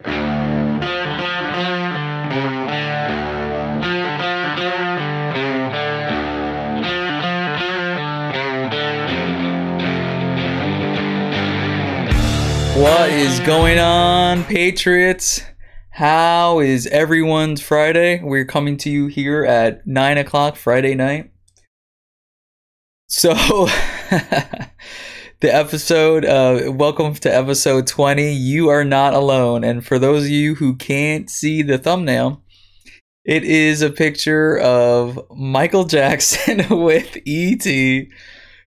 What is going on, Patriots? How is everyone's Friday? We're coming to you here at 9 o'clock Friday night. So, the episode, welcome to episode 20, You Are Not Alone. And for those of you who can't see the thumbnail, it is a picture of Michael Jackson with E.T.,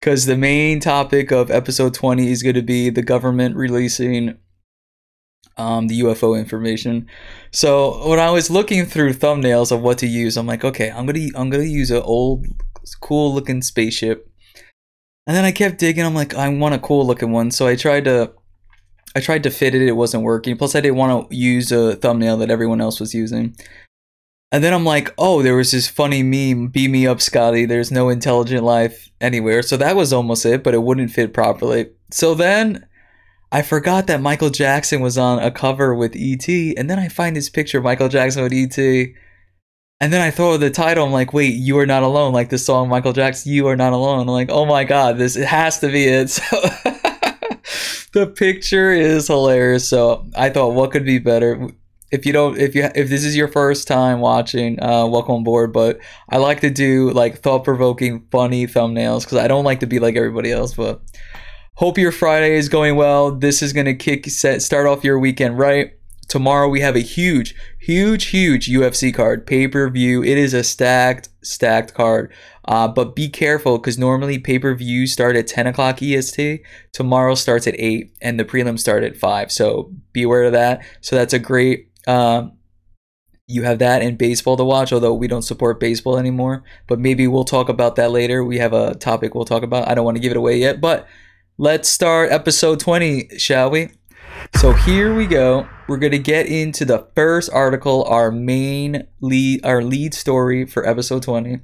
because the main topic of episode 20 is going to be the government releasing the UFO information. So when I was looking through thumbnails of what to use, I'm like, okay, I'm gonna use an old, cool looking spaceship. And then I kept digging. I'm like, I want a cool looking one. So I tried to fit it. It wasn't working. Plus, I didn't want to use a thumbnail that everyone else was using. And then I'm like, oh, there was this funny meme, beam me up, Scotty, there's no intelligent life anywhere. So that was almost it, but it wouldn't fit properly. So then I forgot that Michael Jackson was on a cover with E.T. And then I find this picture of Michael Jackson with E.T. And then I throw the title, I'm like, wait, You Are Not Alone. Like the song Michael Jackson, You Are Not Alone. I'm like, oh my God, this it has to be it. So the picture is hilarious. So I thought, what could be better? If this is your first time watching, welcome on board. But I like to do like thought-provoking, funny thumbnails because I don't like to be like everybody else. But hope your Friday is going well. This is gonna start off your weekend right. Tomorrow we have a huge, huge, huge UFC card, pay-per-view. It is a stacked card. But be careful because normally pay-per-views start at 10 o'clock EST. Tomorrow starts at 8, and the prelims start at 5. So be aware of that. So that's a great. You have that and baseball to watch, although we don't support baseball anymore, but maybe we'll talk about that later. We have a topic we'll talk about. I don't want to give it away yet, but let's start episode 20, shall we? So here we go. We're going to get into the first article, our lead story for episode 20.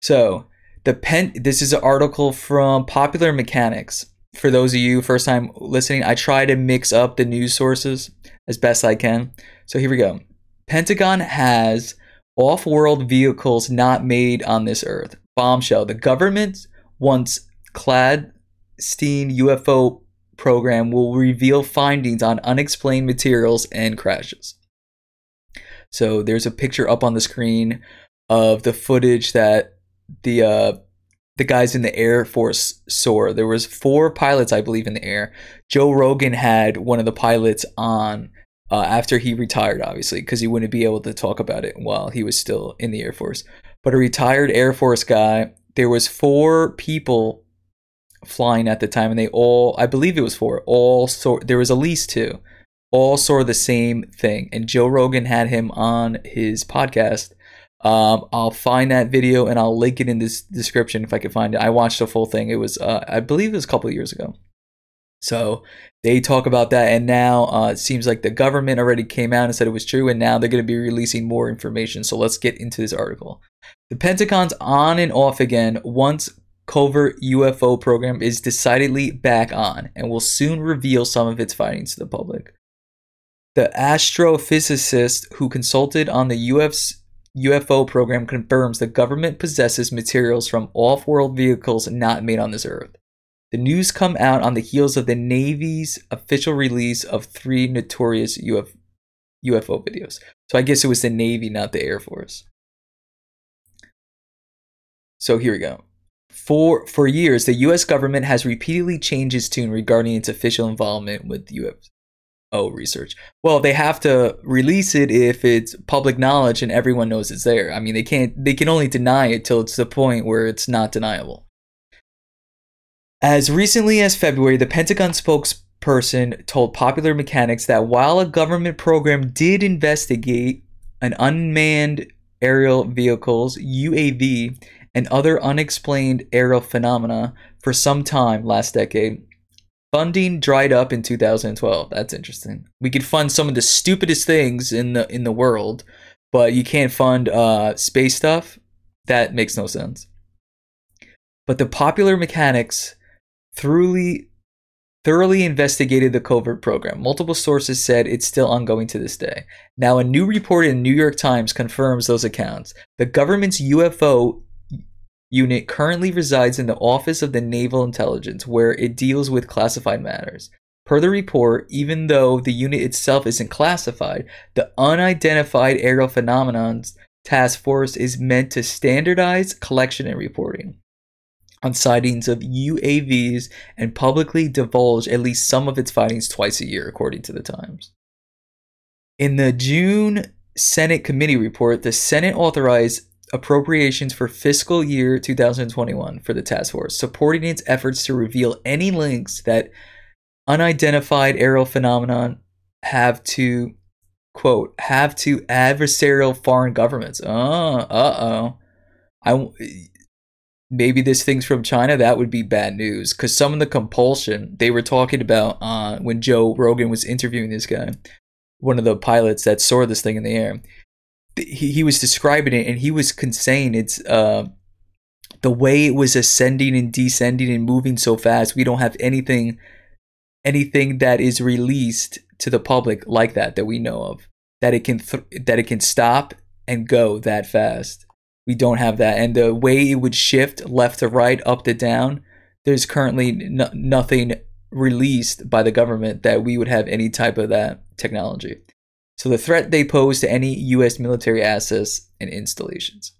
So this is an article from Popular Mechanics. For those of you first time listening, I try to mix up the news sources as best I can. So here we go. Pentagon has off-world vehicles not made on this earth. Bombshell. The government's once clandestine UFO program will reveal findings on unexplained materials and crashes. So there's a picture up on the screen of the footage that the guys in the Air Force saw. There was 4 pilots, I believe, in the air. Joe Rogan had one of the pilots on after he retired, obviously, because he wouldn't be able to talk about it while he was still in the Air Force. But a retired Air Force guy, there was 4 people flying at the time, and they all, I believe it was 4, all saw, there was at least 2, all saw the same thing. And Joe Rogan had him on his podcast. I'll find that video and I'll link it in this description if I can find it. I watched the full thing. It was, I believe it was a couple of years ago. So they talk about that. And now it seems like the government already came out and said it was true. And now they're going to be releasing more information. So let's get into this article. The Pentagon's on and off again once covert UFO program is decidedly back on and will soon reveal some of its findings to the public. The astrophysicist who consulted on the UFO program confirms the government possesses materials from off-world vehicles not made on this earth. The news come out on the heels of the Navy's official release of 3 notorious UFO videos. So I guess it was the Navy, not the Air Force. So here we go. For years, the U.S. government has repeatedly changed its tune regarding its official involvement with UFO research. Well, they have to release it if it's public knowledge and everyone knows it's there. I mean, they can only deny it till it's the point where it's not deniable. As recently as February, the Pentagon spokesperson told Popular Mechanics that while a government program did investigate an unmanned aerial vehicles, UAV, and other unexplained aerial phenomena for some time last decade, funding dried up in 2012. That's interesting. We could fund some of the stupidest things in the world, but you can't fund space stuff. That makes no sense. But the Popular Mechanics thoroughly thoroughly investigated the covert program. Multiple sources said it's still ongoing to this day. Now, a new report in the New York Times confirms those accounts. The government's UFO unit currently resides in the Office of the Naval Intelligence, where it deals with classified matters. Per the report, even though the unit itself isn't classified, the Unidentified Aerial Phenomenon Task Force is meant to standardize collection and reporting on sightings of UAVs and publicly divulge at least some of its findings twice a year, according to the Times. In the June Senate committee report, the Senate authorized appropriations for fiscal year 2021 for the task force, supporting its efforts to reveal any links that unidentified aerial phenomenon have to, quote, have to adversarial foreign governments. Maybe this thing's from China. That would be bad news, because some of the compulsion they were talking about when Joe Rogan was interviewing this guy, one of the pilots that saw this thing in the air, he was describing it, and he was saying it's the way it was ascending and descending and moving so fast. We don't have anything that is released to the public like that we know of, that it can stop and go that fast. We don't have that. And the way it would shift left to right, up to down, there's currently nothing released by the government that we would have any type of that technology. So the threat they pose to any U.S. military assets and installations.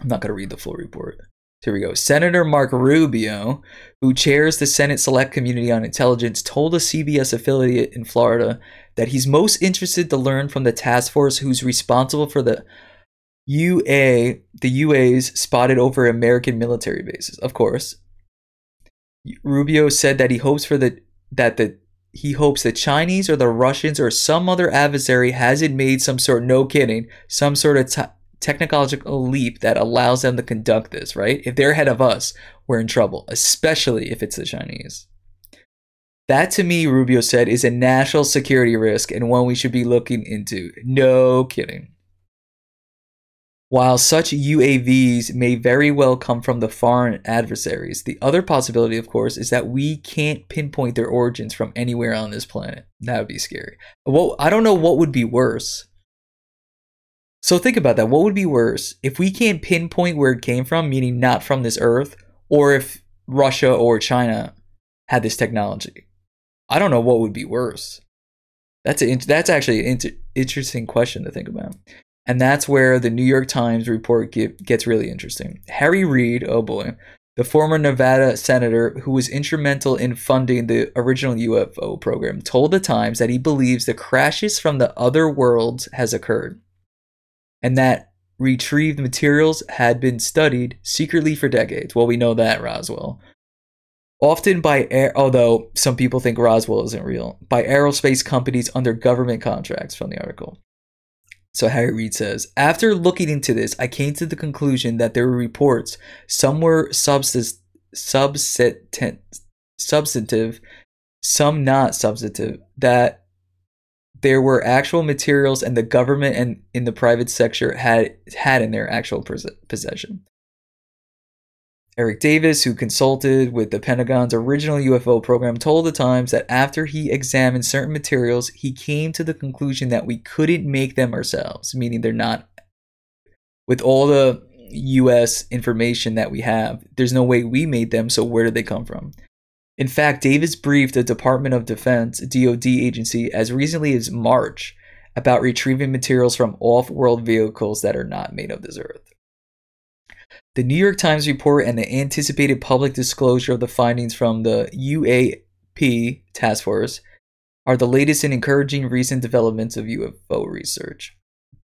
I'm not going to read the full report. Here we go. Senator Mark Rubio, who chairs the Senate Select Committee on Intelligence, told a CBS affiliate in Florida that he's most interested to learn from the task force who's responsible for the UAs spotted over American military bases. Of course, Rubio said that he hopes the Chinese or the Russians or some other adversary hasn't made some sort of technological leap that allows them to conduct this. Right? If they're ahead of us, we're in trouble, especially if it's the Chinese. That, to me, Rubio said, is a national security risk and one we should be looking into. No kidding. While such UAVs may very well come from the foreign adversaries, the other possibility, of course, is that we can't pinpoint their origins from anywhere on this planet. That would be scary. Well, I don't know what would be worse. So think about that. What would be worse? If we can't pinpoint where it came from, meaning not from this earth, or if Russia or China had this technology? I don't know what would be worse. That's actually an interesting question to think about. And that's where the New York Times report gets really interesting. Harry Reid, oh boy, the former Nevada senator who was instrumental in funding the original UFO program, told the Times that he believes the crashes from the other worlds has occurred and that retrieved materials had been studied secretly for decades. Well, we know that, Roswell. Often by air, although some people think Roswell isn't real, by aerospace companies under government contracts, from the article. So Harry Reid says, after looking into this, I came to the conclusion that there were reports, some were substantive, some not substantive, that there were actual materials and the government and in the private sector had in their actual possession. Eric Davis, who consulted with the Pentagon's original UFO program, told the Times that after he examined certain materials, he came to the conclusion that we couldn't make them ourselves, meaning they're not, with all the U.S. information that we have, there's no way we made them, so where did they come from? In fact, Davis briefed the Department of Defense, DOD agency, as recently as March about retrieving materials from off-world vehicles that are not made of this earth. The New York Times report and the anticipated public disclosure of the findings from the UAP task force are the latest in encouraging recent developments of UFO research.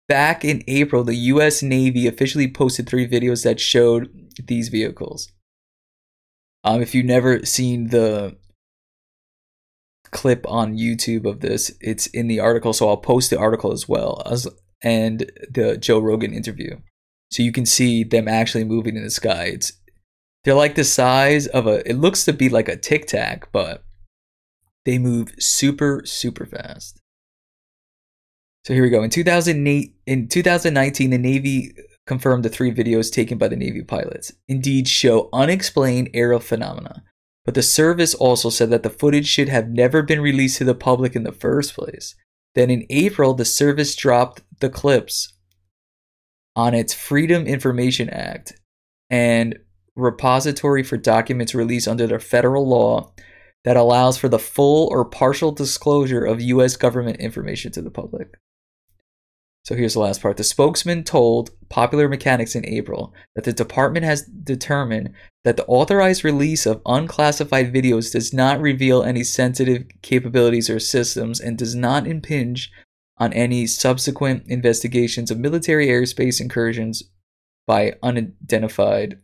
Back in April, the U.S. Navy officially posted 3 videos that showed these vehicles. If you've never seen the clip on YouTube of this, it's in the article, so I'll post the article as well as and the Joe Rogan interview. So you can see them actually moving in the sky. They're like the size of it looks to be like a Tic Tac, but they move super, super fast. So here we go. In 2019, the Navy confirmed the 3 videos taken by the Navy pilots indeed show unexplained aerial phenomena. But the service also said that the footage should have never been released to the public in the first place. Then in April, the service dropped the clips on its Freedom Information Act and repository for documents released under the federal law that allows for the full or partial disclosure of U.S. government information to the public. So here's the last part. The spokesman told Popular Mechanics in April that the department has determined that the authorized release of unclassified videos does not reveal any sensitive capabilities or systems and does not impinge on any subsequent investigations of military airspace incursions by unidentified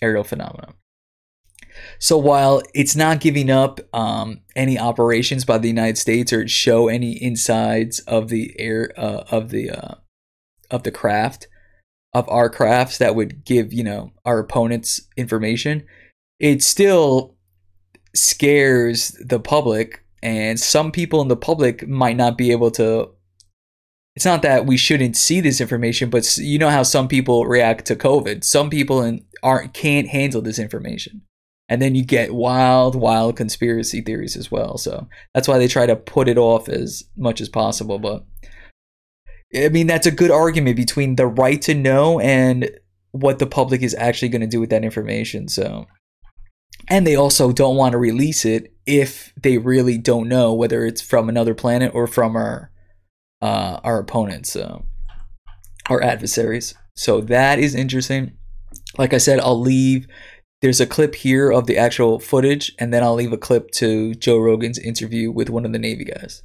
aerial phenomena. So while it's not giving up any operations by the United States or show any insides of the air of our crafts that would give, you know, our opponents information, it still scares the public, and some people in the public might not be able to. It's not that we shouldn't see this information, but you know how some people react to COVID. Some people can't handle this information. And then you get wild conspiracy theories as well. So that's why they try to put it off as much as possible. But I mean, that's a good argument between the right to know and what the public is actually going to do with that information. So, and they also don't want to release it if they really don't know whether it's from another planet or from our opponents, so our adversaries. So that is interesting. Like I said, I'll leave. There's a clip here of the actual footage, and then I'll leave a clip to Joe Rogan's interview with one of the Navy guys.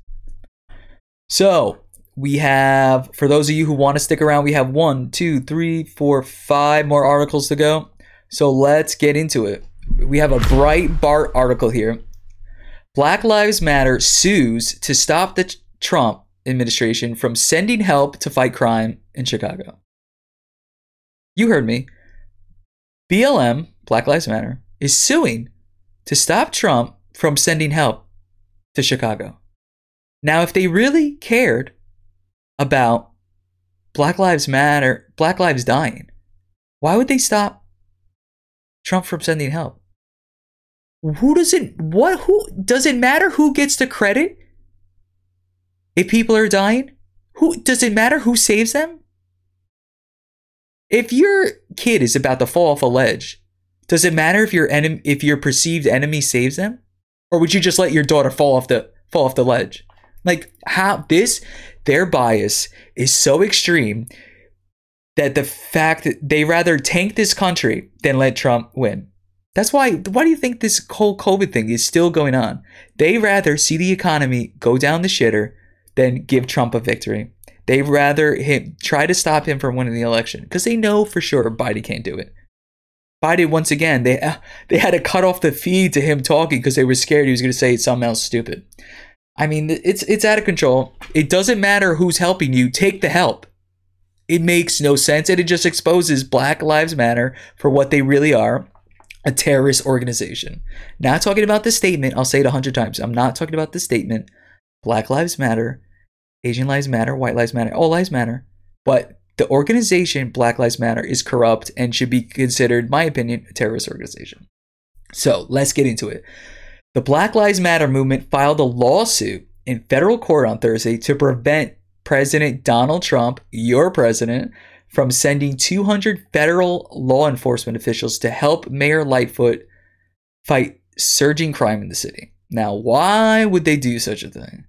So we have, for those of you who want to stick around, we have 5 more articles to go. So let's get into it. We have a Breitbart article here. Black Lives Matter sues to stop the Trump administration from sending help to fight crime in Chicago. You heard me. BLM, Black Lives Matter, is suing to stop Trump from sending help to Chicago. Now, if they really cared about Black Lives Matter, Black lives dying, why would they stop Trump from sending help? Who does it matter who gets the credit if people are dying? Who does it matter who saves them? If your kid is about to fall off a ledge, does it matter if your perceived enemy saves them, or would you just let your daughter fall off the ledge? Like, how their bias is so extreme that the fact that they rather tank this country than let Trump win. That's why do you think this whole COVID thing is still going on? They rather see the economy go down the shitter than give Trump a victory. They rather try to stop him from winning the election because they know for sure Biden can't do it. Biden, once again, they had to cut off the feed to him talking because they were scared he was going to say something else stupid. I mean, it's out of control. It doesn't matter who's helping you. Take the help. It makes no sense, and it just exposes Black Lives Matter for what they really are, a terrorist organization. Not talking about the statement. I'll say it 100 times. I'm not talking about the statement. Black Lives Matter, Asian Lives Matter, White Lives Matter, all lives matter. But the organization Black Lives Matter is corrupt and should be considered, in my opinion, a terrorist organization. So let's get into it. The Black Lives Matter movement filed a lawsuit in federal court on Thursday to prevent President Donald Trump, your president, from sending 200 federal law enforcement officials to help Mayor Lightfoot fight surging crime in the city. Now, why would they do such a thing?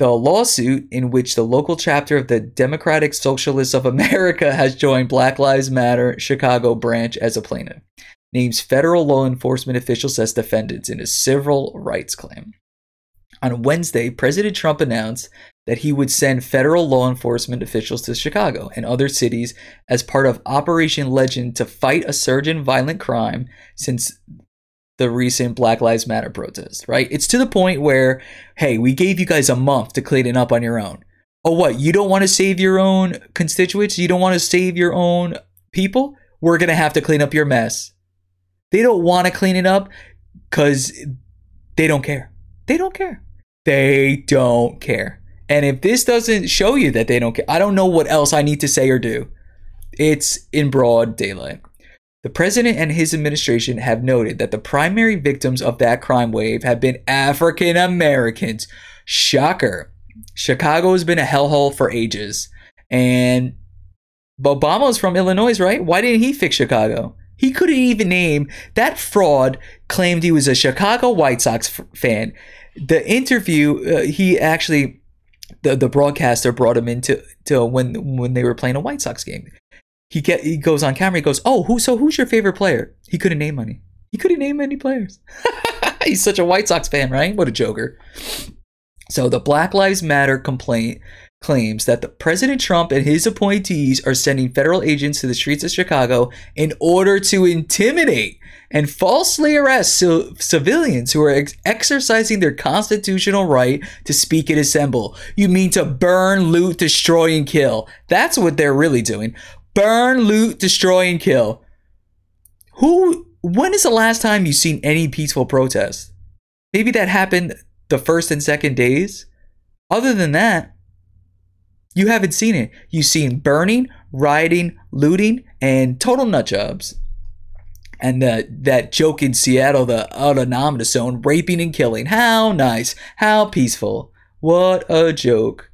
The lawsuit, in which the local chapter of the Democratic Socialists of America has joined Black Lives Matter Chicago branch as a plaintiff, names federal law enforcement officials as defendants in a civil rights claim. On Wednesday, President Trump announced that he would send federal law enforcement officials to Chicago and other cities as part of Operation Legend to fight a surge in violent crime since the recent Black Lives Matter protests, right? It's to the point where, hey, we gave you guys a month to clean it up on your own. Oh, what? You don't want to save your own constituents? You don't want to save your own people? We're going to have to clean up your mess. They don't want to clean it up because they don't care. They don't care. They don't care. And if this doesn't show you that they don't care, I don't know what else I need to say or do. It's in broad daylight. The president and his administration have noted that the primary victims of that crime wave have been African Americans. Shocker. Chicago has been a hellhole for ages. And Obama's from Illinois, right? Why didn't he fix Chicago? He couldn't even name that fraud claimed he was a Chicago White Sox fan. The interview, he actually, the broadcaster brought him into when they were playing a White Sox game. He goes on camera. He goes, "Oh, who's your favorite player?" He couldn't name any. He couldn't name any players. He's such a White Sox fan, right? What a joker. So the Black Lives Matter complaint claims that the President Trump and his appointees are sending federal agents to the streets of Chicago in order to intimidate and falsely arrest civilians who are exercising their constitutional right to speak and assemble. You mean to burn, loot, destroy, and kill. That's what they're really doing. Burn, loot, destroy, and kill. When is the last time you've seen any peaceful protest? Maybe that happened the first and second days. Other than that, you haven't seen it. You've seen burning, rioting, looting, and total nut jobs. And that joke in Seattle, the autonomous zone, raping and killing. How nice. How peaceful. What a joke.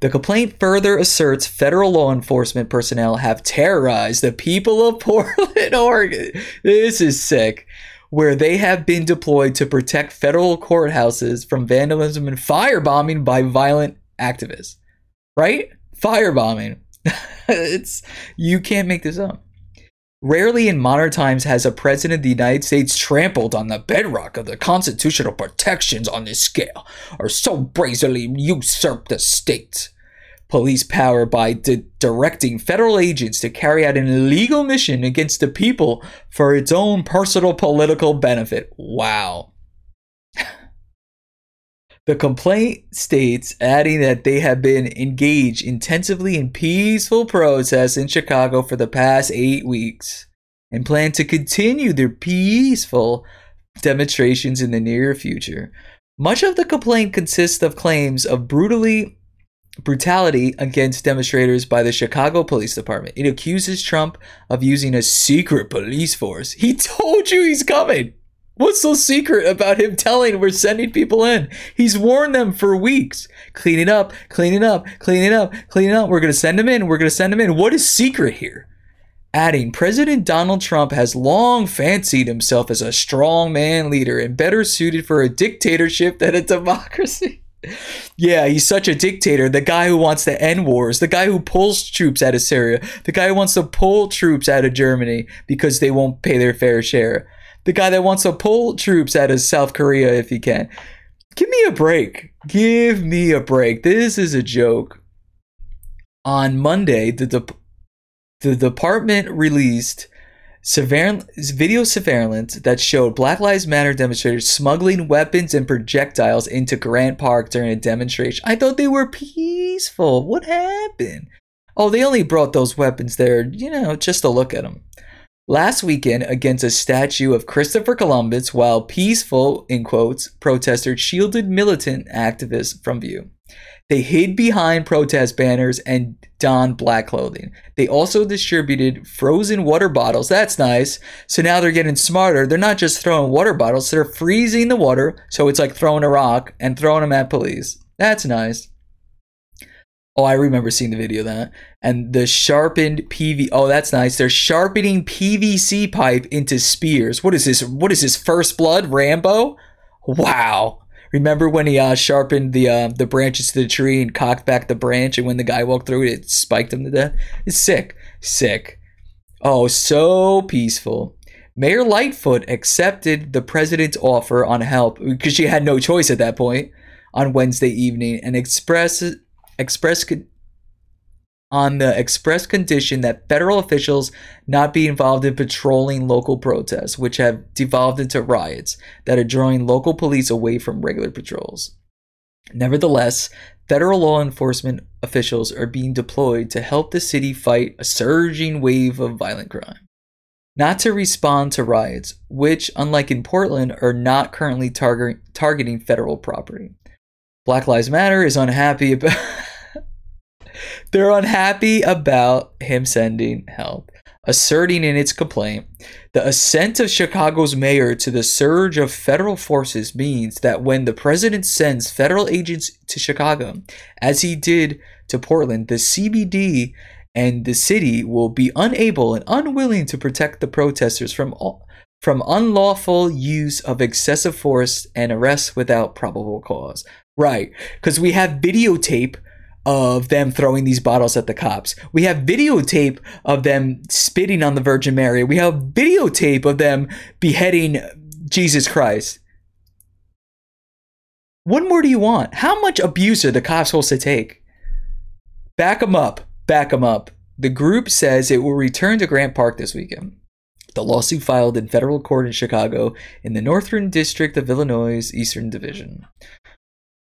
The complaint further asserts federal law enforcement personnel have terrorized the people of Portland, Oregon. This is sick. Where they have been deployed to protect federal courthouses from vandalism and firebombing by violent activists. Right? Firebombing. You can't make this up. Rarely in modern times has a president of the United States trampled on the bedrock of the constitutional protections on this scale or so brazenly usurped the state police power by directing federal agents to carry out an illegal mission against the people for its own personal political benefit. Wow. The complaint states, adding that they have been engaged intensively in peaceful protests in Chicago for the past 8 weeks and plan to continue their peaceful demonstrations in the near future. Much of the complaint consists of claims of brutality against demonstrators by the Chicago Police Department. It accuses Trump of using a secret police force. He told you he's coming. What's so secret about him telling we're sending people in? He's warned them for weeks. Clean it up, clean it up, clean it up, clean it up. We're going to send them in. We're going to send them in. What is secret here? Adding, President Donald Trump has long fancied himself as a strong man leader and better suited for a dictatorship than a democracy. Yeah, he's such a dictator. The guy who wants to end wars, the guy who pulls troops out of Syria, the guy who wants to pull troops out of Germany because they won't pay their fair share. The guy that wants to pull troops out of South Korea if he can. Give me a break. Give me a break. This is a joke. On Monday, the department released video surveillance that showed Black Lives Matter demonstrators smuggling weapons and projectiles into Grant Park during a demonstration. I thought they were peaceful. What happened? Oh, they only brought those weapons there, just to look at them. Last weekend, against a statue of Christopher Columbus, while peaceful, in quotes, protesters shielded militant activists from view. They hid behind protest banners and donned black clothing. They also distributed frozen water bottles. That's nice. So now they're getting smarter. They're not just throwing water bottles. They're freezing the water. So it's like throwing a rock and throwing them at police. That's nice. Oh, I remember seeing the video of that. And the sharpened PVC. Oh, that's nice. They're sharpening PVC pipe into spears. What is this? What is this? First Blood? Rambo? Wow. Remember when he sharpened the branches to the tree and cocked back the branch, and when the guy walked through it, it spiked him to death? It's sick. Sick. Oh, so peaceful. Mayor Lightfoot accepted the president's offer on help, because she had no choice at that point, on Wednesday evening, and expressed condition that federal officials not be involved in patrolling local protests, which have devolved into riots that are drawing local police away from regular patrols. Nevertheless, federal law enforcement officials are being deployed to help the city fight a surging wave of violent crime, not to respond to riots, which, unlike in Portland, are not currently targeting federal property. Black Lives Matter is unhappy about... They're unhappy about him sending help. asserting in its complaint, the assent of Chicago's mayor to the surge of federal forces means that when the president sends federal agents to Chicago, as he did to Portland, the CBD and the city will be unable and unwilling to protect the protesters from unlawful use of excessive force and arrests without probable cause. Right, because we have videotape of them throwing these bottles at the cops. We have videotape of them spitting on the Virgin Mary. We have videotape of them beheading Jesus Christ. What more do you want? How much abuse are the cops supposed to take? Back them up. Back them up. The group says it will return to Grant Park this weekend. The lawsuit filed in federal court in Chicago in the Northern District of Illinois' Eastern Division.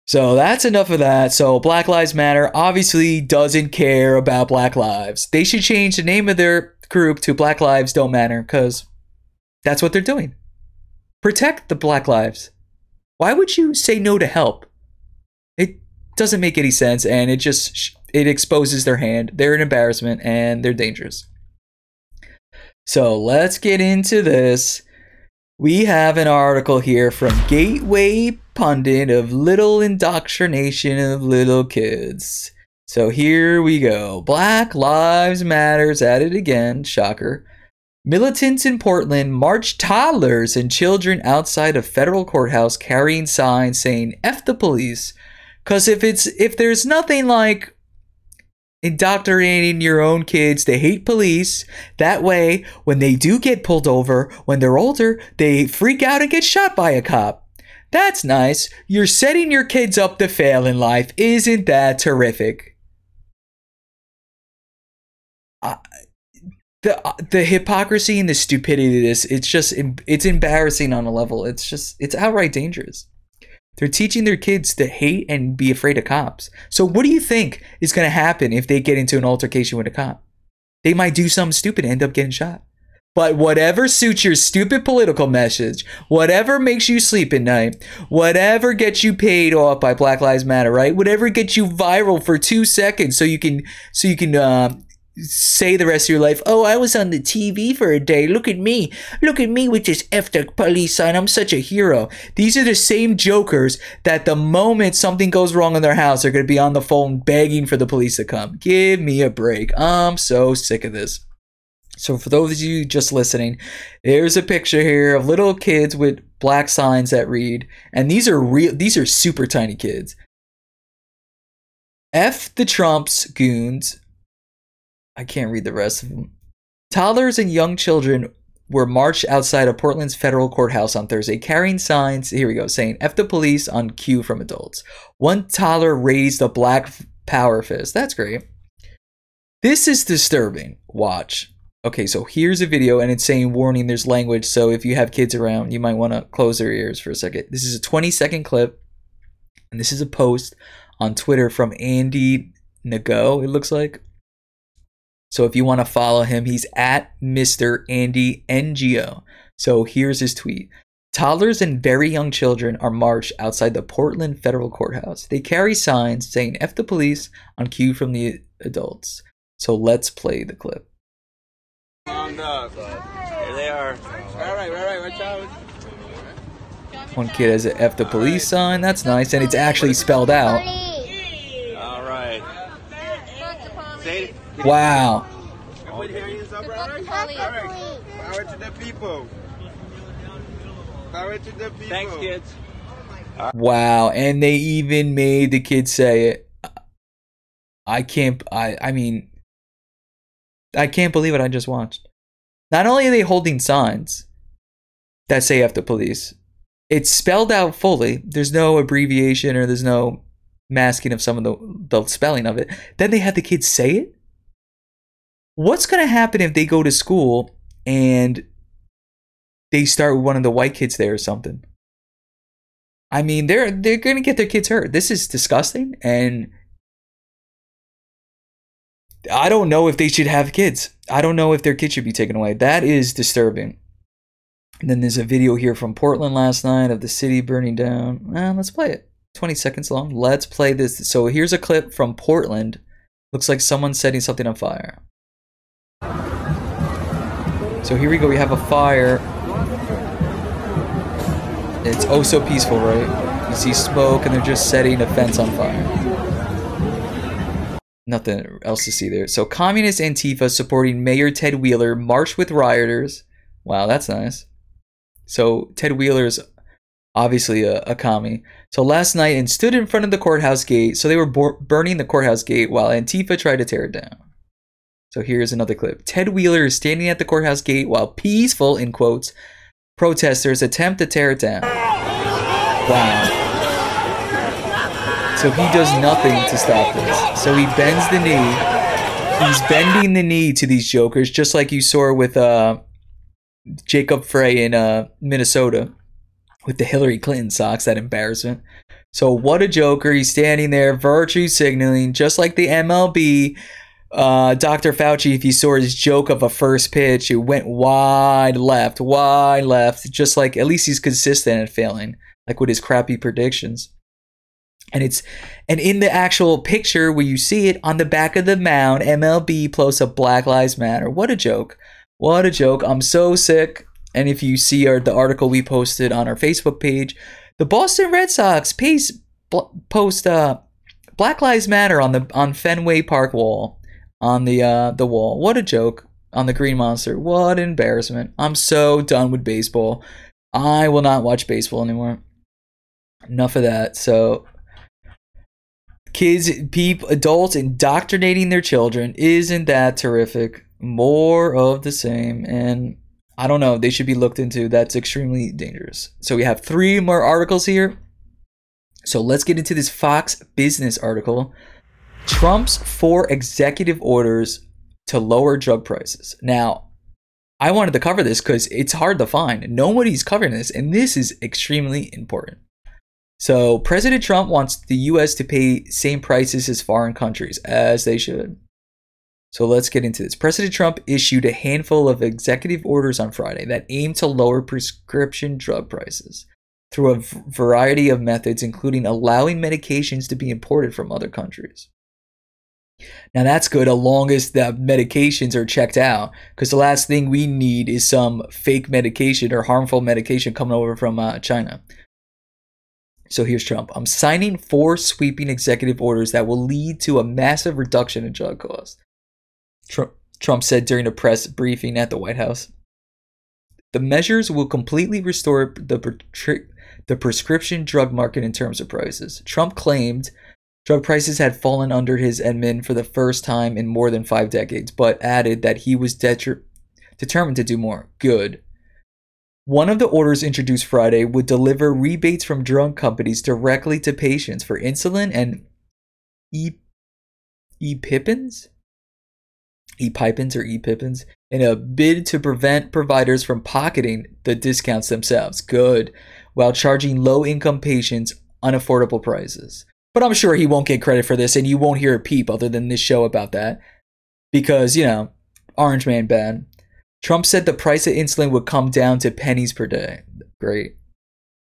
So that's enough of that. So Black Lives Matter obviously doesn't care about black lives. They should change the name of their group to Black Lives Don't Matter, because that's what they're doing. Protect the black lives. Why would you say no to help? It doesn't make any sense, and it exposes their hand. They're an embarrassment, and they're dangerous. So let's get into this. We have an article here from Gateway Pundit of Little Indoctrination of Little Kids. So here we go. Black Lives Matters at it again. Shocker. Militants in Portland marched toddlers and children outside a federal courthouse carrying signs saying F the police. Because if there's nothing like indoctrinating your own kids to hate police, that way when they do get pulled over when they're older, they freak out and get shot by a cop. That's nice. You're setting your kids up to fail in life. Isn't that terrific? The hypocrisy and the stupidity of this, it's embarrassing on a level. It's outright dangerous. They're teaching their kids to hate and be afraid of cops. So what do you think is going to happen if they get into an altercation with a cop? They might do something stupid and end up getting shot. But whatever suits your stupid political message, whatever makes you sleep at night, whatever gets you paid off by Black Lives Matter, right? Whatever gets you viral for 2 seconds so you can say the rest of your life, oh, I was on the TV for a day. Look at me with this F the police sign. I'm such a hero. These are the same jokers that the moment something goes wrong in their house, they're going to be on the phone begging for the police to come. Give me a break. I'm so sick of this. So for those of you just listening, there's a picture here of little kids with black signs that read, and these are super tiny kids. F the Trump's goons. I can't read the rest of them. Toddlers and young children were marched outside of Portland's federal courthouse on Thursday, carrying signs, here we go, saying F the police on cue from adults. One toddler raised a black power fist. That's great. This is disturbing. Watch. Okay, so here's a video, and it's saying warning, there's language, so if you have kids around, you might want to close their ears for a second. This is a 20-second clip, and this is a post on Twitter from Andy Ngo, it looks like. So if you want to follow him, he's at Mr. Andy Ngo. So here's his tweet. Toddlers and very young children are marched outside the Portland federal courthouse. They carry signs saying F the police on cue from the adults. So let's play the clip. Oh, no. Here they are. All right. Watch out. One kid has an F the police sign. That's nice. And it's actually spelled out. All right. Say it. Wow. Power to the people. Power to the people. Thanks, kids. Wow, and they even made the kids say it. I can't believe what I just watched. Not only are they holding signs that say F the police, it's spelled out fully. There's no abbreviation or there's no masking of some of the spelling of it. Then they had the kids say it. What's going to happen if they go to school and they start with one of the white kids there or something? I mean, they're going to get their kids hurt. This is disgusting, and I don't know if they should have kids. I don't know if their kids should be taken away. That is disturbing. And then there's a video here from Portland last night of the city burning down. Let's play it. 20 seconds long. Let's play this. So here's a clip from Portland. Looks like someone's setting something on fire. So here we go, we have a fire. It's oh so peaceful, right? You see smoke and they're just setting a fence on fire. Nothing else to see there. So Communist Antifa supporting Mayor Ted Wheeler marched with rioters. Wow, that's nice. So Ted Wheeler's obviously a commie. So last night and stood in front of the courthouse gate. So they were burning the courthouse gate while Antifa tried to tear it down. So here's another clip. Ted Wheeler is standing at the courthouse gate while peaceful, in quotes, protesters attempt to tear it down. Wow. So he does nothing to stop this. So he bends the knee. He's bending the knee to these jokers, just like you saw with Jacob Frey in Minnesota with the Hillary Clinton socks, that embarrassment. So what a joker. He's standing there, virtue signaling, just like the MLB. Dr. Fauci, if you saw his joke of a first pitch, it went wide left, just like at least he's consistent at failing, like with his crappy predictions. And in the actual picture where you see it on the back of the mound, MLB plus a Black Lives Matter. What a joke. What a joke. I'm so sick. And if you see the article we posted on our Facebook page, the Boston Red Sox post Black Lives Matter on Fenway Park wall. On the wall. What a joke. On the Green Monster. What an embarrassment. I'm so done with baseball. I will not watch baseball anymore. Enough of that. So kids, adults indoctrinating their children. Isn't that terrific? More of the same. And I don't know. They should be looked into. That's extremely dangerous. So we have three more articles here. So let's get into this Fox Business article. Trump's 4 executive orders to lower drug prices. Now, I wanted to cover this because it's hard to find. Nobody's covering this, and this is extremely important. So, President Trump wants the U.S. to pay same prices as foreign countries, as they should. So, let's get into this. President Trump issued a handful of executive orders on Friday that aim to lower prescription drug prices through a variety of methods, including allowing medications to be imported from other countries. Now that's good as long as the medications are checked out, because the last thing we need is some fake medication or harmful medication coming over from China. So here's Trump. I'm signing 4 sweeping executive orders that will lead to a massive reduction in drug costs, Trump said during a press briefing at the White House. The measures will completely restore the prescription drug market in terms of prices. Trump claimed drug prices had fallen under his admin for the first time in more than 5 decades, but added that he was determined to do more good. One of the orders introduced Friday would deliver rebates from drug companies directly to patients for insulin and epipens in a bid to prevent providers from pocketing the discounts themselves. Good. While charging low-income patients unaffordable prices. But I'm sure he won't get credit for this, and you won't hear a peep other than this show about that. Because, you know, Orange Man bad. Trump said the price of insulin would come down to pennies per day. Great.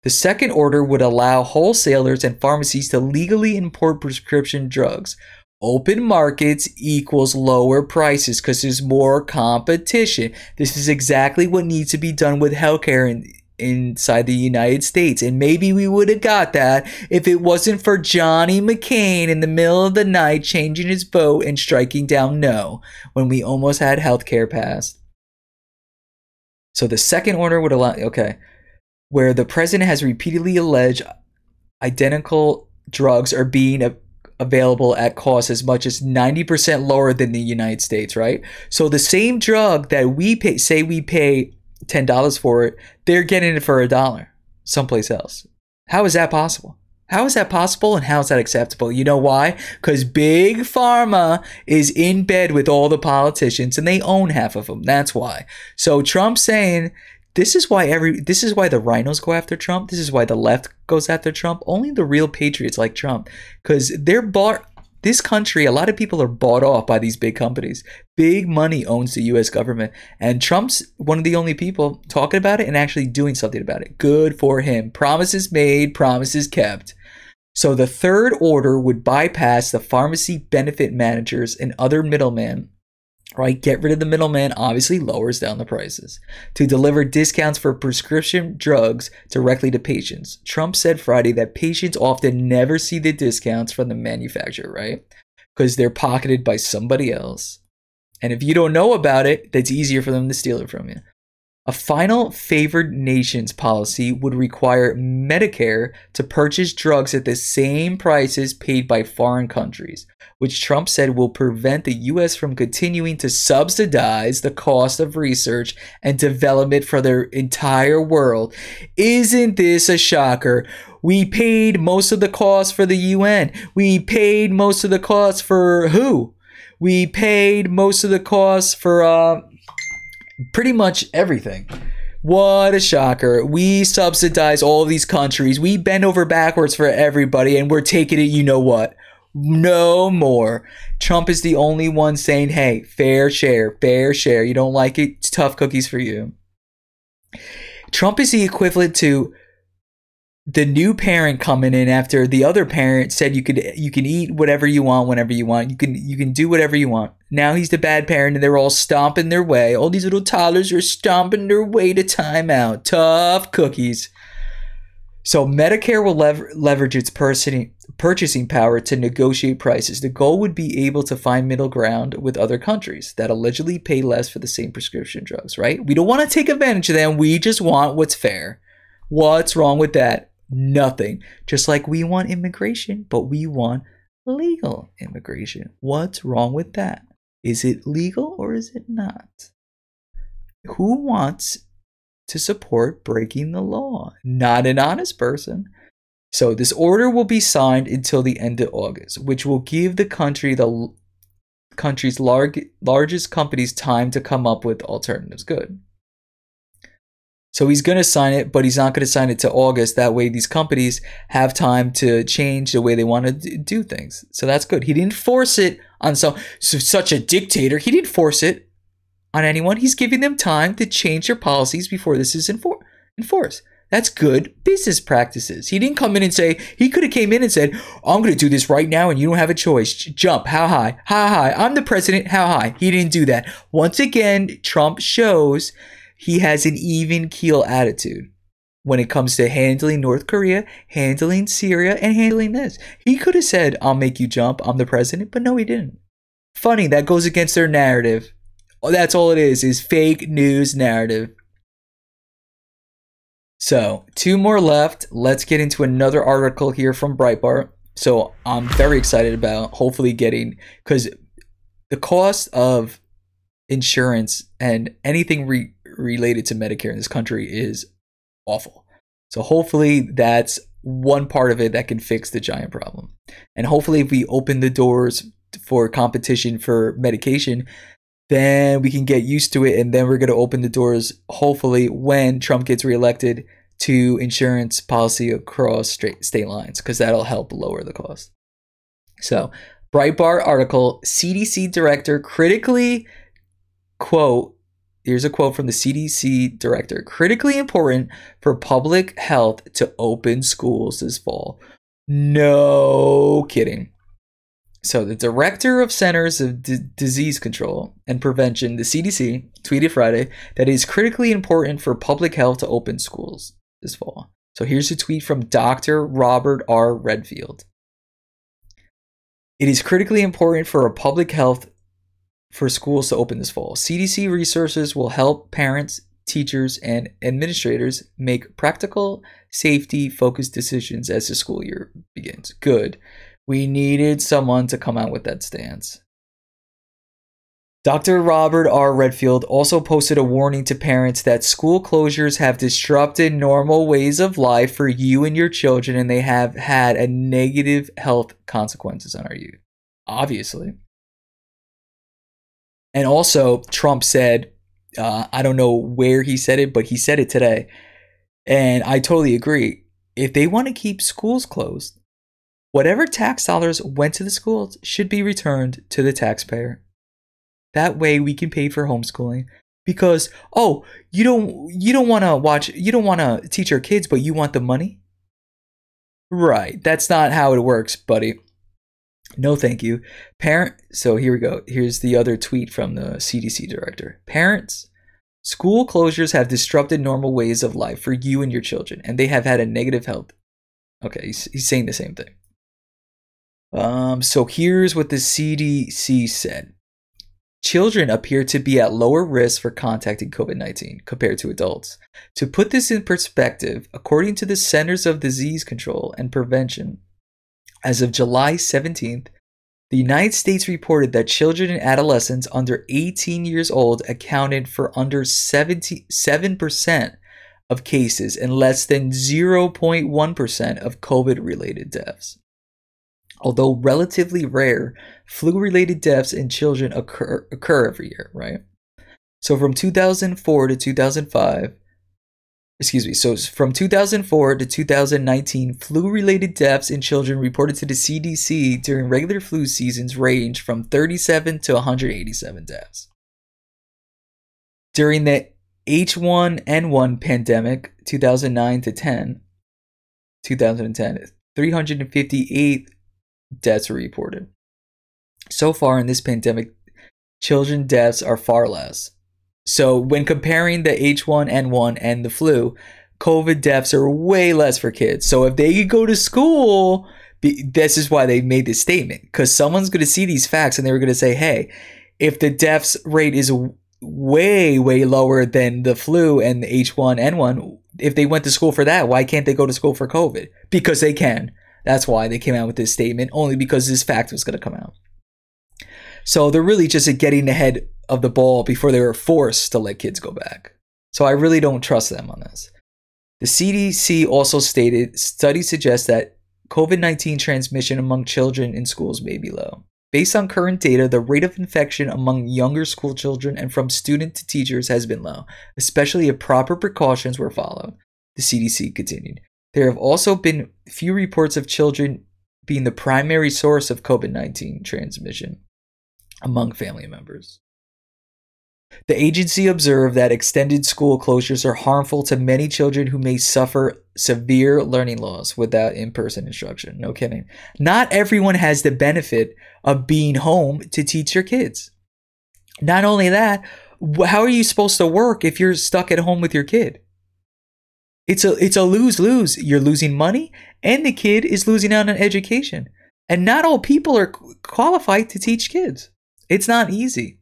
The second order would allow wholesalers and pharmacies to legally import prescription drugs. Open markets equals lower prices because there's more competition. This is exactly what needs to be done with healthcare inside the United States. And maybe we would have got that if it wasn't for Johnny McCain in the middle of the night changing his vote and striking down no when we almost had healthcare passed. So the second order would allow, where the president has repeatedly alleged identical drugs are being available at cost as much as 90% lower than the United States, right? So the same drug that we pay, say we pay $10 for it, they're getting it for $1 someplace else. How is that possible? How is that possible and how is that acceptable? You know why? Because Big Pharma is in bed with all the politicians and they own half of them. That's why. So Trump's saying, this is why the rhinos go after Trump. This is why the left goes after Trump. Only the real patriots like Trump, because they're bought. This country, a lot of people are bought off by these big companies. Big money owns the U.S. government, and Trump's one of the only people talking about it and actually doing something about it. Good for him. Promises made, promises kept. So the third order would bypass the pharmacy benefit managers and other middlemen right? Get rid of the middleman obviously lowers down the prices. To deliver discounts for prescription drugs directly to patients. Trump said Friday that patients often never see the discounts from the manufacturer, right? Because they're pocketed by somebody else. And if you don't know about it, that's easier for them to steal it from you. A final favored nations policy would require Medicare to purchase drugs at the same prices paid by foreign countries, which Trump said will prevent the U.S. from continuing to subsidize the cost of research and development for their entire world. Isn't this a shocker? We paid most of the cost for the UN. We paid most of the cost for WHO? We paid most of the cost for pretty much everything. What a shocker. We subsidize all these countries. We bend over backwards for everybody, and we're taking it, you know what? No more. Trump is the only one saying, hey, fair share, fair share. You don't like it? It's tough cookies for you. Trump is the equivalent to the new parent coming in after the other parent said you can eat whatever you want whenever you want. You can do whatever you want. Now he's the bad parent and they're all stomping their way. All these little toddlers are stomping their way to timeout. Tough cookies. So Medicare will leverage its purchasing power to negotiate prices. The goal would be able to find middle ground with other countries that allegedly pay less for the same prescription drugs, right? We don't want to take advantage of them. We just want what's fair. What's wrong with that? Nothing. Just like we want immigration, but we want legal immigration. What's wrong with that? Is it legal or is it not? Who wants to support breaking the law? Not an honest person. So this order will be signed until the end of August, which will give the country the country's largest companies time to come up with alternatives. Good. So he's going to sign it, but he's not going to sign it to August. That way these companies have time to change the way they want to do things. So that's good. He didn't force it on such a dictator. He didn't force it on anyone. He's giving them time to change their policies before this is enforced. That's good business practices. He didn't come in and say, he could have came in and said, I'm going to do this right now and you don't have a choice. Jump. How high? How high? I'm the president. How high? He didn't do that. Once again, Trump shows he has an even keel attitude when it comes to handling North Korea, handling Syria, and handling this. He could have said, I'll make you jump, I'm the president, but no, he didn't. Funny, that goes against their narrative. Oh, that's all it is fake news narrative. So, two more left. Let's get into another article here from Breitbart. So, I'm very excited about hopefully getting, because the cost of insurance and anything related to Medicare in this country is awful. So hopefully that's one part of it that can fix the giant problem. And hopefully if we open the doors for competition for medication, then we can get used to it. And then we're going to open the doors, hopefully, when Trump gets reelected, to insurance policy across state lines, because that'll help lower the cost. So Breitbart article, CDC director critically, quote, here's a quote from the CDC director. Critically important for public health to open schools this fall. No kidding. So the director of Centers of Disease Control and Prevention, the CDC, tweeted Friday that it is critically important for public health to open schools this fall. So here's a tweet from Dr. Robert R. Redfield. It is critically important for a public health for schools to open this fall. CDC resources will help parents, teachers, and administrators make practical, safety-focused decisions as the school year begins. Good. We needed someone to come out with that stance. Dr. Robert R. Redfield also posted a warning to parents that school closures have disrupted normal ways of life for you and your children, and they have had a negative health consequences on our youth. Obviously. And also, Trump said, I don't know where he said it, but he said it today. And I totally agree. If they want to keep schools closed, whatever tax dollars went to the schools should be returned to the taxpayer. That way we can pay for homeschooling. Because, oh, you don't want to teach your kids, but you want the money? Right. That's not how it works, buddy. No, thank you. So here we go. Here's the other tweet from the CDC director. Parents, school closures have disrupted normal ways of life for you and your children, and they have had a negative health. Okay, he's saying the same thing. So here's what the CDC said. Children appear to be at lower risk for contacting COVID-19 compared to adults. To put this in perspective, according to the Centers of Disease Control and Prevention, as of July 17th, the United States reported that children and adolescents under 18 years old accounted for under 77% of cases and less than 0.1% of COVID-related deaths. Although relatively rare, flu-related deaths in children occur every year, right? So from 2004 to 2019, flu-related deaths in children reported to the CDC during regular flu seasons ranged from 37 to 187 deaths. During the H1N1 pandemic, 2009 to 2010, 358 deaths were reported. So far in this pandemic, children deaths are far less. So when comparing the H1N1 and the flu, COVID deaths are way less for kids. So if they go to school, this is why they made this statement, because someone's going to see these facts and they were going to say, hey, if the deaths rate is way, way lower than the flu and the H1N1, if they went to school for that, why can't they go to school for COVID? Because they can. That's why they came out with this statement, only because this fact was going to come out. So they're really just getting ahead of the ball before they were forced to let kids go back. So I really don't trust them on this. The CDC also stated studies suggest that COVID-19 transmission among children in schools may be low. Based on current data, the rate of infection among younger school children and from student to teachers has been low, especially if proper precautions were followed, the CDC continued. There have also been few reports of children being the primary source of COVID-19 transmission among family members. The agency observed that extended school closures are harmful to many children who may suffer severe learning loss without in-person instruction. No kidding. Not everyone has the benefit of being home to teach your kids. Not only that, how are you supposed to work if you're stuck at home with your kid? It's a lose-lose. You're losing money, and the kid is losing out on education. And not all people are qualified to teach kids. It's not easy.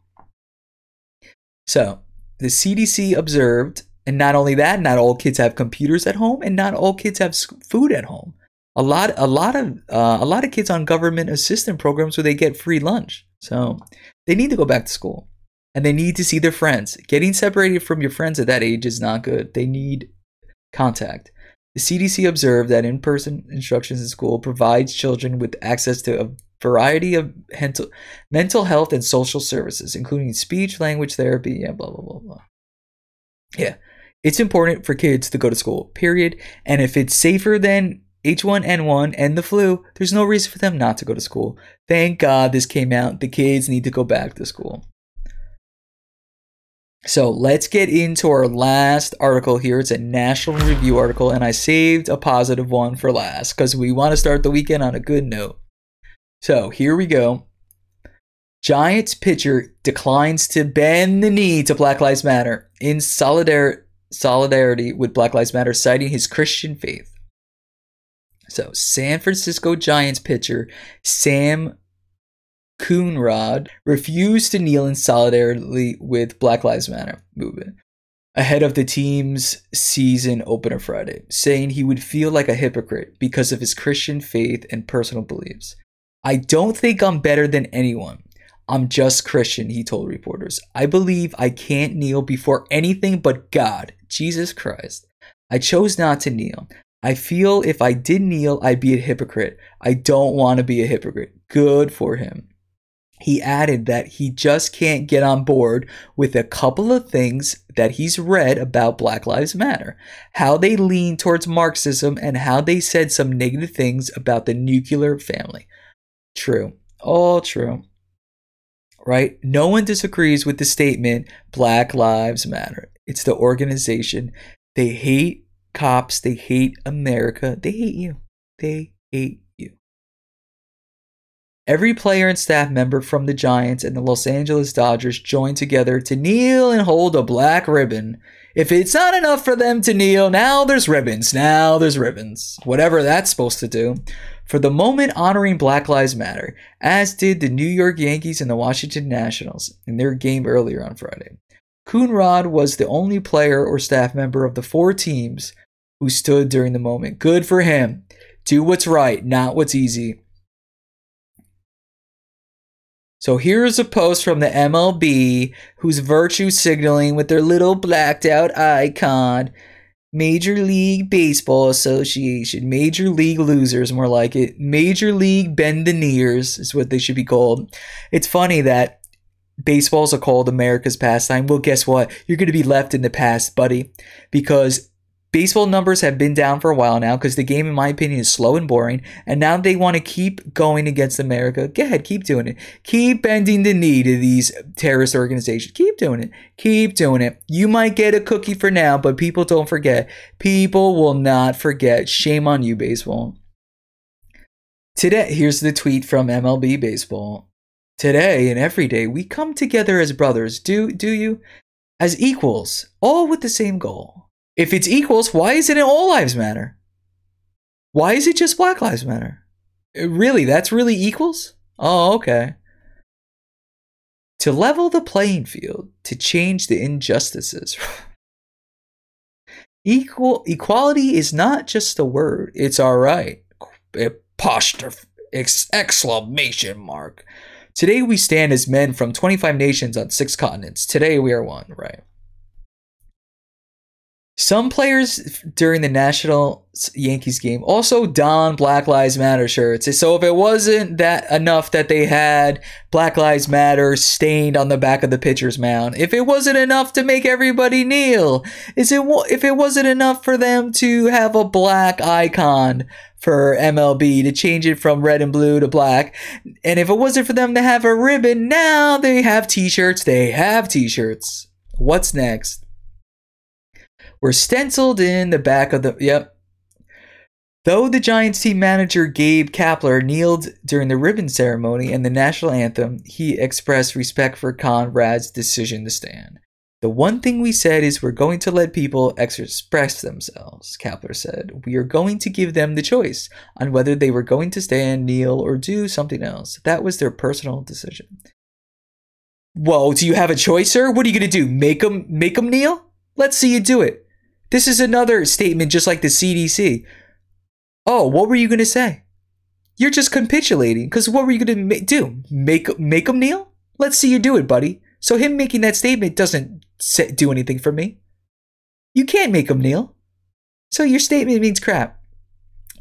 So the CDC observed, and not only that, not all kids have computers at home, and not all kids have food at home. A lot of kids on government assistance programs where they get free lunch. So they need to go back to school, and they need to see their friends. Getting separated from your friends at that age is not good. They need contact. The CDC observed that in-person instructions in school provides children with access to a variety of mental health and social services, including speech, language therapy, and blah, blah, blah, blah. Yeah, it's important for kids to go to school, period. And if it's safer than H1N1 and the flu, there's no reason for them not to go to school. Thank God this came out. The kids need to go back to school. So let's get into our last article here. It's a National Review article, and I saved a positive one for last because we want to start the weekend on a good note. So here we go. Giants pitcher declines to bend the knee to Black Lives Matter in solidarity with Black Lives Matter, citing his Christian faith. So San Francisco Giants pitcher Sam Coonrod refused to kneel in solidarity with Black Lives Matter movement ahead of the team's season opener Friday, saying he would feel like a hypocrite because of his Christian faith and personal beliefs. I don't think I'm better than anyone. I'm just Christian, he told reporters. I believe I can't kneel before anything but God, Jesus Christ. I chose not to kneel. I feel if I did kneel, I'd be a hypocrite. I don't want to be a hypocrite. Good for him. He added that he just can't get on board with a couple of things that he's read about Black Lives Matter, how they lean towards Marxism and how they said some negative things about the nuclear family. True. All true. Right? No one disagrees with the statement, Black Lives Matter. It's the organization. They hate cops. They hate America. They hate you. Every player and staff member from the Giants and the Los Angeles Dodgers joined together to kneel and hold a black ribbon. If it's not enough for them to kneel, now there's ribbons. Now there's ribbons. Whatever that's supposed to do. For the moment honoring Black Lives Matter, as did the New York Yankees and the Washington Nationals in their game earlier on Friday. Coonrod was the only player or staff member of the four teams who stood during the moment. Good for him. Do what's right, not what's easy. So here's a post from the MLB, who's virtue signaling with their little blacked out icon. Major League Baseball Association. Major League Losers, more like it. Major League Bend the Knees is what they should be called. It's funny that baseballs are called America's pastime. Well, guess what? You're going to be left in the past, buddy, because baseball numbers have been down for a while now because the game, in my opinion, is slow and boring, and now they want to keep going against America. Go ahead, keep doing it. Keep bending the knee to these terrorist organizations. Keep doing it. Keep doing it. You might get a cookie for now, but people don't forget. People will not forget. Shame on you, baseball. Today, here's the tweet from MLB Baseball. Today and every day, we come together as brothers. Do you? As equals, all with the same goal. If it's equals, why isn't it all lives matter? Why is it just Black Lives Matter? Really, that's really equals? Oh, okay. To level the playing field, to change the injustices. Equality is not just a word. It's our right. Apostrophe, exclamation mark. Today we stand as men from 25 nations on 6 continents. Today we are one, right? Some players during the National Yankees game also donned Black Lives Matter shirts. So if it wasn't that enough that they had Black Lives Matter stained on the back of the pitcher's mound, if it wasn't enough to make everybody kneel, if it wasn't enough for them to have a black icon for MLB to change it from red and blue to black, and if it wasn't for them to have a ribbon, now they have t-shirts. They have t-shirts. What's next? Were stenciled in the back of the... Yep. Though the Giants team manager Gabe Kapler kneeled during the ribbon ceremony and the national anthem, he expressed respect for Conrad's decision to stand. The one thing we said is we're going to let people express themselves, Kapler said. We are going to give them the choice on whether they were going to stand, kneel, or do something else. That was their personal decision. Whoa, do you have a choice, sir? What are you going to do? Make them kneel? Let's see you do it. This is another statement just like the CDC. Oh, what were you going to say? You're just capitulating because what were you going to do? Make him kneel? Let's see you do it, buddy. So him making that statement doesn't do anything for me. You can't make him kneel. So your statement means crap.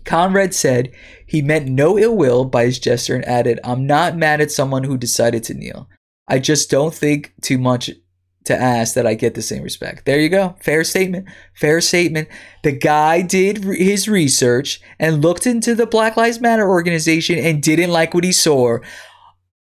Conrad said he meant no ill will by his gesture and added, I'm not mad at someone who decided to kneel. I just don't think too much to ask that I get the same respect. There you go. Fair statement. Fair statement. The guy did his research and looked into the Black Lives Matter organization and didn't like what he saw.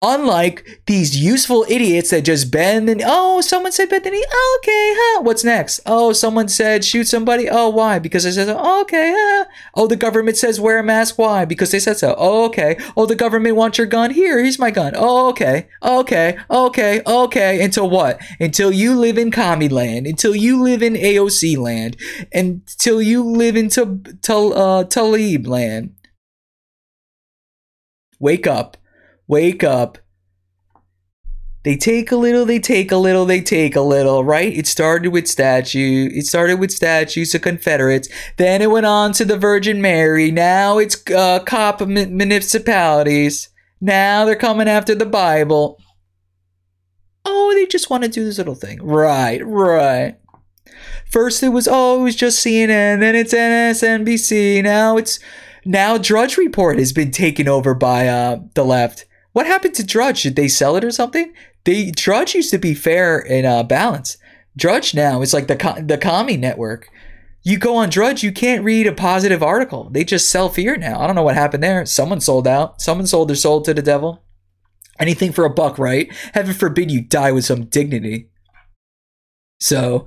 Unlike these useful idiots that just bend the knee. Oh, someone said bend the knee. Oh, okay, huh? What's next? Oh, someone said shoot somebody. Oh, why? Because I said so. Oh, okay, huh? Oh, the government says wear a mask. Why? Because they said so. Oh, okay. Oh, the government wants your gun. Here's my gun. Oh, okay. Okay. Okay. Okay. Until what? Until you live in commie land. Until you live in AOC land. Until you live in Talib land. Wake up. Wake up. They take a little, they take a little, they take a little, right? It started with statues of Confederates. Then it went on to the Virgin Mary. Now it's cop municipalities. Now they're coming after the Bible. Oh, they just want to do this little thing. Right. First it was just CNN. Then it's MSNBC. Now Drudge Report has been taken over by the left. What happened to Drudge? Did they sell it or something? Drudge used to be fair and balanced. Drudge now is like the commie network. You go on Drudge, you can't read a positive article. They just sell fear now. I don't know what happened there. Someone sold out. Someone sold their soul to the devil. Anything for a buck, right? Heaven forbid you die with some dignity. So...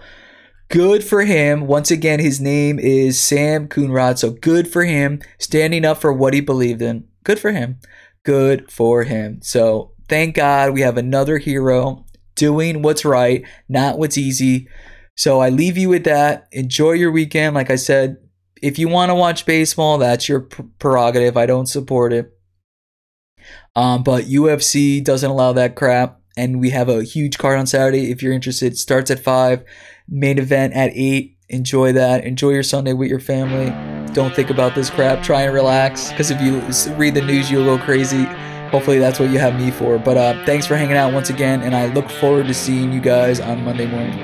good for him. Once again, his name is Sam Coonrod. So good for him standing up for what he believed in. Good for him. Good for him. So thank God we have another hero doing what's right, not what's easy. So I leave you with that. Enjoy your weekend. Like I said, if you want to watch baseball, that's your prerogative. I don't support it. But UFC doesn't allow that crap. And we have a huge card on Saturday. If you're interested, starts at 5, main event at 8. Enjoy that. Enjoy your Sunday with your family. Don't think about this crap. Try and relax. Because if you read the news, you'll go crazy. Hopefully that's what you have me for. But thanks for hanging out once again. And I look forward to seeing you guys on Monday morning.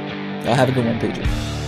Have a good one, Pedro.